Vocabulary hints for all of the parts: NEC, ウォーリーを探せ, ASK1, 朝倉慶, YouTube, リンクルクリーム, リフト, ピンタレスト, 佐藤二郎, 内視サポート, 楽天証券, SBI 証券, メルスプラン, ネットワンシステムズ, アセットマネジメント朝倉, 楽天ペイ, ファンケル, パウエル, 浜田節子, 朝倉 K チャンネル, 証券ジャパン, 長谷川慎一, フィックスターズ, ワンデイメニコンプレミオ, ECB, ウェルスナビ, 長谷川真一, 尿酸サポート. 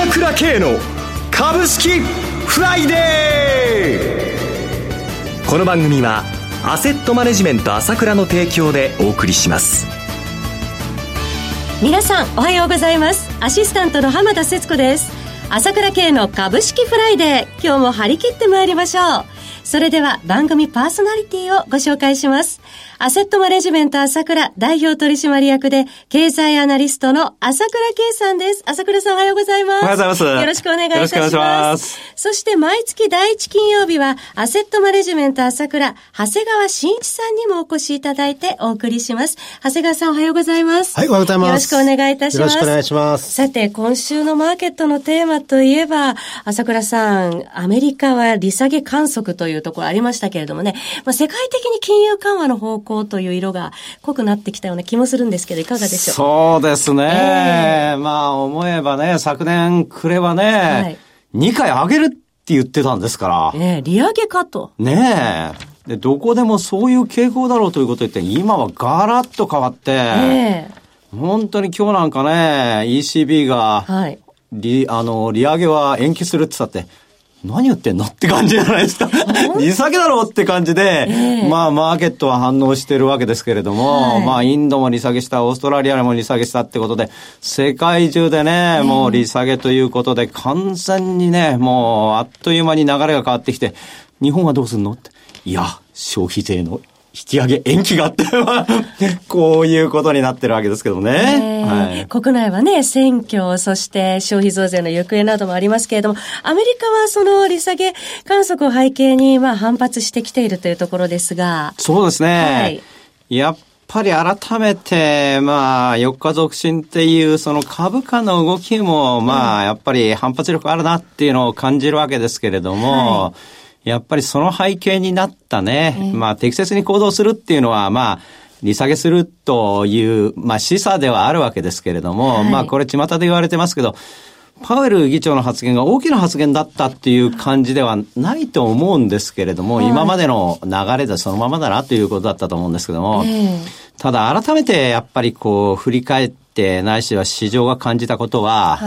朝倉慶の株式フライデー。この番組はアセットマネジメント朝倉の提供でお送りします。皆さんおはようございます。アシスタントの浜田節子です。朝倉慶の株式フライデー、今日も張り切ってまいりましょう。それでは番組パーソナリティをご紹介します。アセットマネジメント朝倉代表取締役で経済アナリストの朝倉慶さんです。朝倉さん、おはようございます。おはようございます。よろしくお願いいたします。よろしくお願いします。そして毎月第1金曜日はアセットマネジメント朝倉長谷川真一さんにもお越しいただいてお送りします。長谷川さん、おはようございます。はい、おはようございます。よろしくお願いいたします。よろしくお願いします。さて、今週のマーケットのテーマといえば、朝倉さん、アメリカは利下げ観測というところありましたけれどもね、世界的に金融緩和の方向という色が濃くなってきたような気もするんですけど、いかがでしょう。そうですね、思えばね、昨年暮れはね、はい、2回上げるって言ってたんですから、利上げかとねえ、でどこでもそういう傾向だろうということを言って、今はガラッと変わって、本当に今日なんかね、 ECB が、はい、利上げは延期するって言ったって、何言ってんのって感じじゃないですか。利下げだろうって感じで、マーケットは反応してるわけですけれども、インドも利下げした、オーストラリアも利下げしたってことで、世界中でね、もう利下げということで、完全にね、もうあっという間に流れが変わってきて、日本はどうすんのって、いや、消費税の引き上げ延期があってこういうことになってるわけですけどね、国内はね、選挙、そして消費増税の行方などもありますけれども、アメリカはその利下げ観測を背景に反発してきているというところですが。そうですね、やっぱり改めて4日続伸っていうその株価の動きもやっぱり反発力あるなっていうのを感じるわけですけれども、やっぱりその背景になったね、適切に行動するっていうのは、利下げするという、示唆ではあるわけですけれども、これ巷で言われてますけど、パウエル議長の発言が大きな発言だったっていう感じではないと思うんですけれども、今までの流れでそのままだなということだったと思うんですけども、ただ改めてやっぱりこう振り返って、ないしは市場が感じたことは、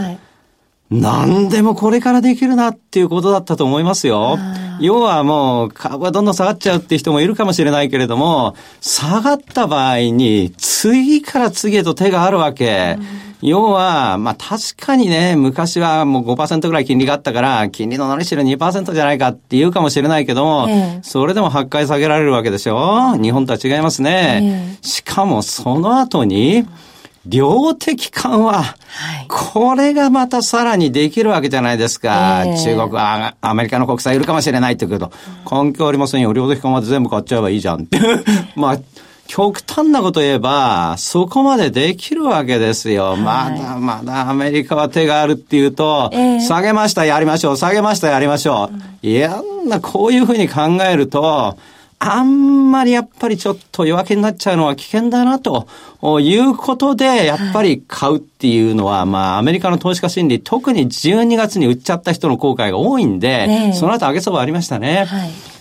何でもこれからできるなっていうことだったと思いますよ。要はもう株がどんどん下がっちゃうって人もいるかもしれないけれども、下がった場合に次から次へと手があるわけ。要は確かにね、昔はもう 5% ぐらい金利があったから、金利の何しろ 2% じゃないかって言うかもしれないけども、それでも8回下げられるわけでしょ。日本とは違いますね。しかもその後に量的緩和、これがまたさらにできるわけじゃないですか。中国はアメリカの国債売るかもしれないって言うけど、関係ありませんよ、量的緩和で全部買っちゃえばいいじゃんって極端なこと言えばそこまでできるわけですよ、まだまだアメリカは手があるっていうと、下げましたやりましょう、下げましたやりましょう、こういうふうに考えると、あんまりやっぱりちょっと弱気になっちゃうのは危険だなということで、やっぱり買うっていうのは、アメリカの投資家心理、特に12月に売っちゃった人の後悔が多いんで、その後上げ相場ありましたね。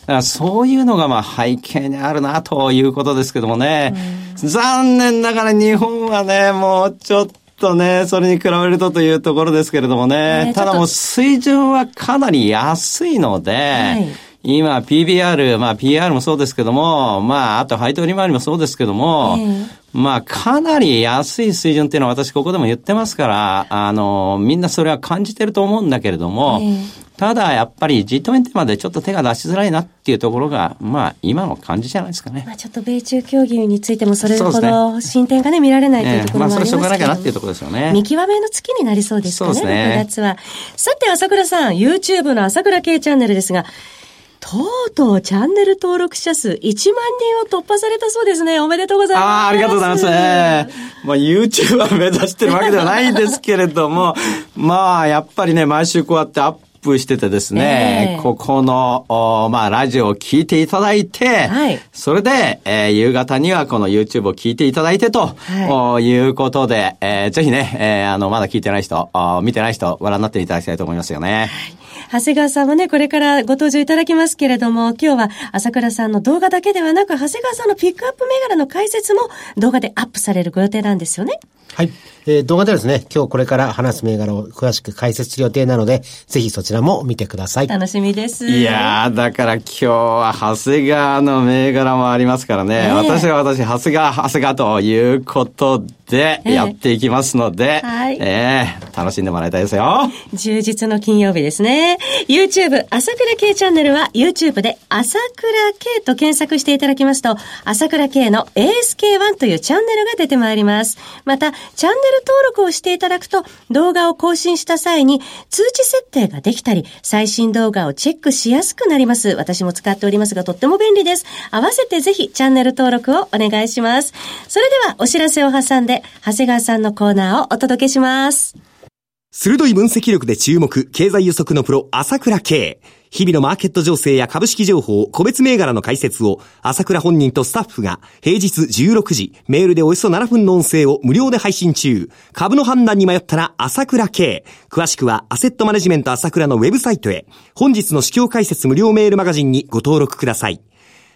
だからそういうのが背景にあるなということですけどもね、残念ながら日本はね、もうちょっとね、それに比べるとというところですけれどもね、ただもう水準はかなり安いので、今 PBR、PR もそうですけども、あと配当利回りもそうですけども、かなり安い水準っていうのは私ここでも言ってますから、みんなそれは感じてると思うんだけれども、ただやっぱり G20 までちょっと手が出しづらいなっていうところが、今の感じじゃないですかね。ちょっと米中協議についてもそれほど進展がね、見られないというところもありますけど、それしょうがないかなっていうところですよね。見極めの月になりそうですかね。そうですね。6月は。さて、朝倉さん、YouTube の朝倉 K チャンネルですが、とうとうチャンネル登録者数1万人を突破されたそうですね。おめでとうございます。ありがとうございます。YouTube は目指してるわけではないんですけれども、やっぱりね、毎週こうやってアップしててですね、ここの、ラジオを聞いていただいて、それで、夕方にはこの YouTube を聞いていただいてと、いうことで、ぜひね、まだ聞いてない人、見てない人、ご覧になっていただきたいと思いますよね。長谷川さんもね、これからご登場いただきますけれども、今日は朝倉さんの動画だけではなく、長谷川さんのピックアップ銘柄の解説も動画でアップされるご予定なんですよね。はい。動画ではですね、今日これから話す銘柄を詳しく解説する予定なので、ぜひそちらも見てください。楽しみです。いやー、だから今日は長谷川の銘柄もありますからね。私、長谷川ということでやっていきますので、楽しんでもらいたいですよ。充実の金曜日ですね。YouTube 朝倉慶チャンネルは YouTube で朝倉慶と検索していただきますと、朝倉慶の ASK1 というチャンネルが出てまいります。また、チャンネル登録をしていただくと動画を更新した際に通知設定ができたり最新動画をチェックしやすくなります。私も使っておりますがとっても便利です。合わせてぜひチャンネル登録をお願いします。それではお知らせを挟んで長谷川さんのコーナーをお届けします。鋭い分析力で注目、経済予測のプロ朝倉慶。日々のマーケット情勢や株式情報、個別銘柄の解説を朝倉本人とスタッフが平日16時、メールでおよそ7分の音声を無料で配信中。株の判断に迷ったら朝倉慶。詳しくはアセットマネジメント朝倉のウェブサイトへ。本日の市況解説無料メールマガジンにご登録ください。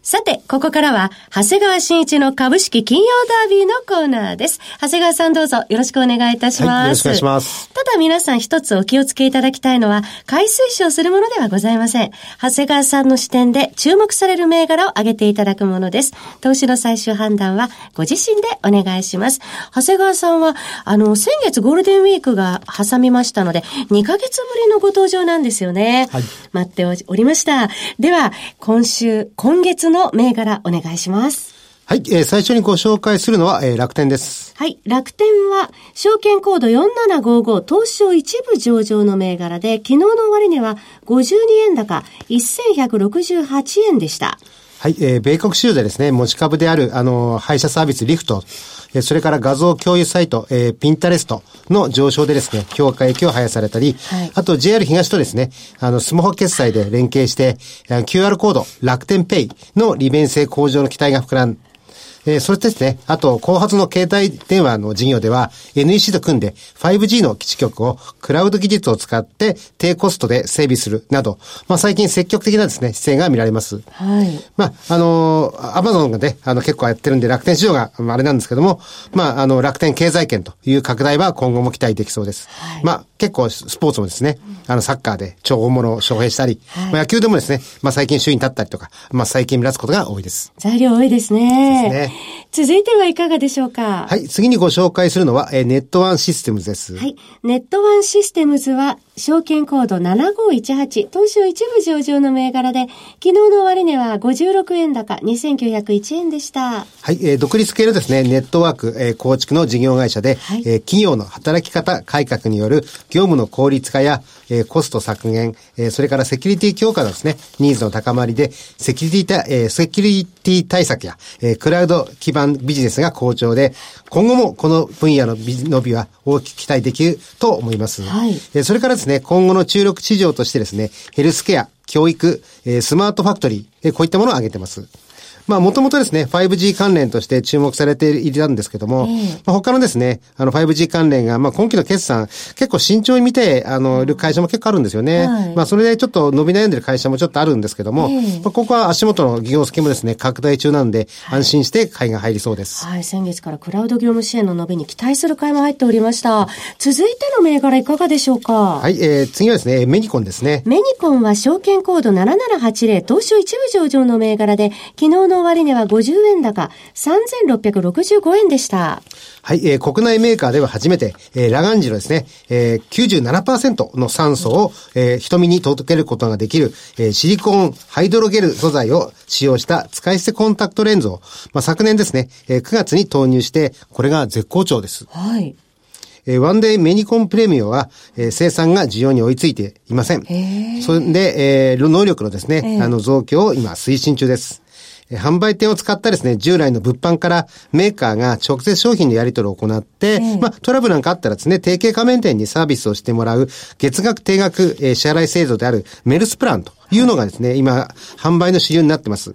さて、ここからは、長谷川慎一の株式金曜ダービーのコーナーです。長谷川さんどうぞよろしくお願いいたします。はい、よろしくお願いします。ただ皆さん一つお気をつけいただきたいのは、買い推奨するものではございません。長谷川さんの視点で注目される銘柄を挙げていただくものです。投資の最終判断はご自身でお願いします。長谷川さんは、先月ゴールデンウィークが挟みましたので、2ヶ月ぶりのご登場なんですよね。はい。待っておりました。では、今月の銘柄お願いします。はい、最初にご紹介するのは、楽天です。はい、楽天は証券コード4755東証一部上場の銘柄で、昨日の終わりには52円高1168円でした。はい、米国市場でですね、持ち株である配車サービスリフト、それから画像共有サイト、ピンタレストの上昇でですね、評価益を反映されたり、はい、あと JR 東とですね、スマホ決済で連携して、QR コード、楽天ペイの利便性向上の期待が膨らん、そしてですね、あと、後発の携帯電話の事業では、NEC と組んで 5G の基地局をクラウド技術を使って低コストで整備するなど、まあ最近積極的なですね、姿勢が見られます。はい。まあ、アマゾンがね、結構やってるんで楽天市場が、あれなんですけども、まあ、楽天経済圏という拡大は今後も期待できそうです。はい。まあ、結構スポーツもですね、サッカーで超大物を招聘したり、はい、まあ野球でもですね、まあ最近首位に立ったりとか、まあ最近目立つことが多いです。材料多いですね。そうですね。続いてはいかがでしょうか。はい、次にご紹介するのは、ネットワンシステムズです。はい、ネットワンシステムズは証券コード7518東証一部上場の銘柄で、昨日の終値は56円高2901円でした。はい、独立系のですねネットワーク、構築の事業会社で、はい、企業の働き方改革による業務の効率化や、コスト削減、それからセキュリティ強化のですねニーズの高まりでセキュリティ対策や、クラウド基盤ビジネスが好調で、今後もこの分野の伸びは大きく期待できると思います。はい、それからですね、今後の注力市場としてですね、ヘルスケア、教育、スマートファクトリー、こういったものを挙げてます。まあ、もともとですね、5G 関連として注目されていたんですけども、まあ、他のですね、5G 関連が、まあ、今期の決算、結構慎重に見て、る会社も結構あるんですよね。はい、まあ、それでちょっと伸び悩んでる会社もちょっとあるんですけども、まあ、ここは足元の業績もですね、拡大中なんで、安心して買いが入りそうです。はい、はい、先月からクラウド業務支援の伸びに期待する買いも入っておりました。続いての銘柄いかがでしょうか。はい、次はですね、メニコンですね。メニコンは証券コード7780、東証一部上場の銘柄で、昨日の終値は50円高3665円でした。はい、国内メーカーでは初めて、ラガンジのですね、97% の酸素を、瞳に届けることができる、シリコンハイドロゲル素材を使用した使い捨てコンタクトレンズを、まあ、昨年ですね、9月に投入して、これが絶好調です。はい。ワンデイメニコンプレミオは、生産が需要に追いついていません。それで、能力のですね、増強を今推進中です。販売店を使ったですね、従来の物販からメーカーが直接商品のやり取りを行って、トラブルなんかあったらですね、提携加盟店にサービスをしてもらう月額定額、支払い制度であるメルスプランというのがですね、今、販売の主流になってます。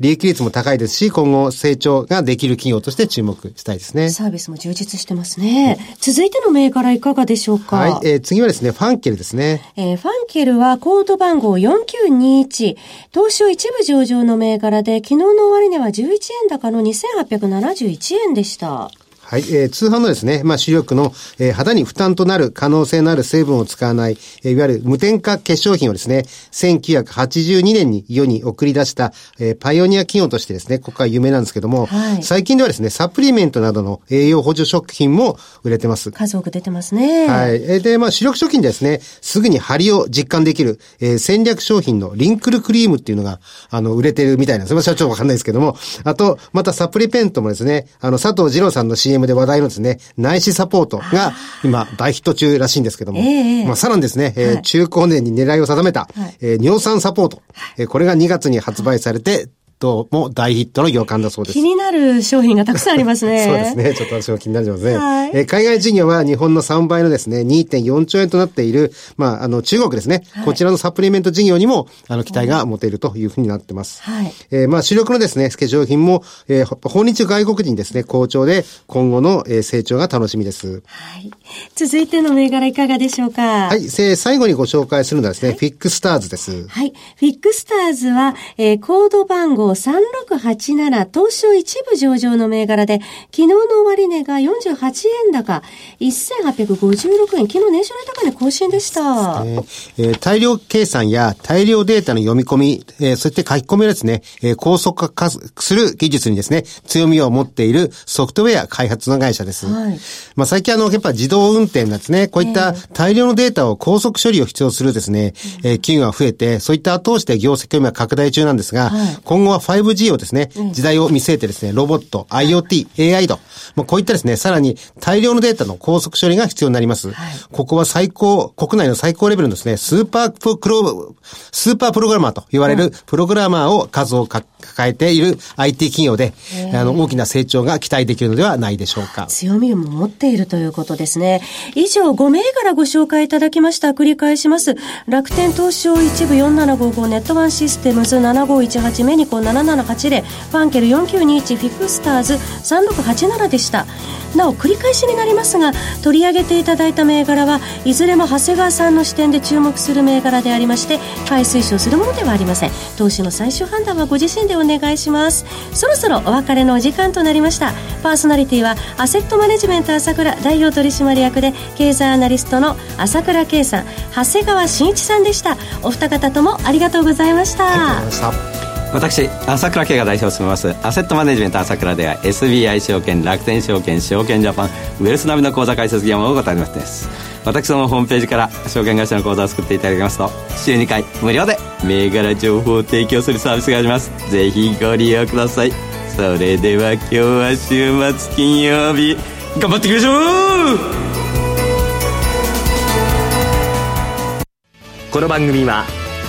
利益率も高いですし、今後成長ができる企業として注目したいですね。サービスも充実してますね。続いての銘柄いかがでしょうか。はい、次はですね、ファンケルですね。ファンケルはコード番号4921、東証一部上場の銘柄で、昨日の終値は11円高の2871円でした。はい、通販のですね、主力の、肌に負担となる可能性のある成分を使わない、いわゆる無添加化粧品をですね、1982年に世に送り出した、パイオニア企業としてですね、ここは有名なんですけども、最近ではですね、サプリメントなどの栄養補助食品も売れてます。数多く出てますね。はい。で、主力商品でですね、すぐに張りを実感できる、戦略商品のリンクルクリームっていうのが、売れてるみたいなんです。社長わかんないですけども、あと、またサプリペントもですね、佐藤二郎さんの CMで話題のですね、内視サポートが今大ヒット中らしいんですけども、さらにですね、中高年に狙いを定めた、尿酸サポート、これが2月に発売されて、どうも大ヒットの業界だそうです。気になる商品がたくさんありますね。そうですね。ちょっと私も気になりますね。海外事業は日本の3倍のですね、2.4 兆円となっている、中国ですね、こちらのサプリメント事業にも、期待が持てるというふうになってます。主力のですね、化粧品も、訪日外国人ですね、好調で、今後の成長が楽しみです。はい。続いての銘柄いかがでしょうか。はい。最後にご紹介するのはですね、フィックスターズです。はい。フィックスターズは、コード番号3687東証一部上場の銘柄で、昨日の終値が48円高1856円、昨日年初の高値更新でした。大量計算や大量データの読み込み、そして書き込みをですね、高速化する技術にですね強みを持っているソフトウェア開発の会社です。最近やっぱ自動運転なんですね、こういった大量のデータを高速処理を必要するですね、企業が増えて、そういった後押しで業績を今拡大中なんですが、今後は5G をですね、時代を見据えてですね、ロボット、IoT、AI と、こういったですね、さらに大量のデータの高速処理が必要になります。ここは国内の最高レベルのですね、スーパープログラマーと言われるプログラマーを数を抱えている IT 企業で、大きな成長が期待できるのではないでしょうか。強みを持っているということですね。以上、5銘柄ご紹介いただきました。繰り返します。楽天東証一部4755、ネットワンシステムズ7518、メニコ7780、ファンケル4921、フィクスターズ3687でした。なお繰り返しになりますが、取り上げていただいた銘柄はいずれも長谷川さんの視点で注目する銘柄でありまして、買い推奨するものではありません。投資の最終判断はご自身でお願いします。そろそろお別れのお時間となりました。パーソナリティはアセットマネジメント朝倉代表取締役で経済アナリストの朝倉圭さん、長谷川慎一さんでした。お二方ともありがとうございました。ありがとうございました。私、朝倉慶が代表を務めますアセットマネジメント朝倉では SBI 証券、楽天証券、証券ジャパン、ウェルスナビの口座開設業務をご担当しています。私どもホームページから証券会社の口座を作っていただきますと、週2回無料で銘柄情報を提供するサービスがあります。ぜひご利用ください。それでは今日は週末金曜日、頑張っていきましょう。この番組は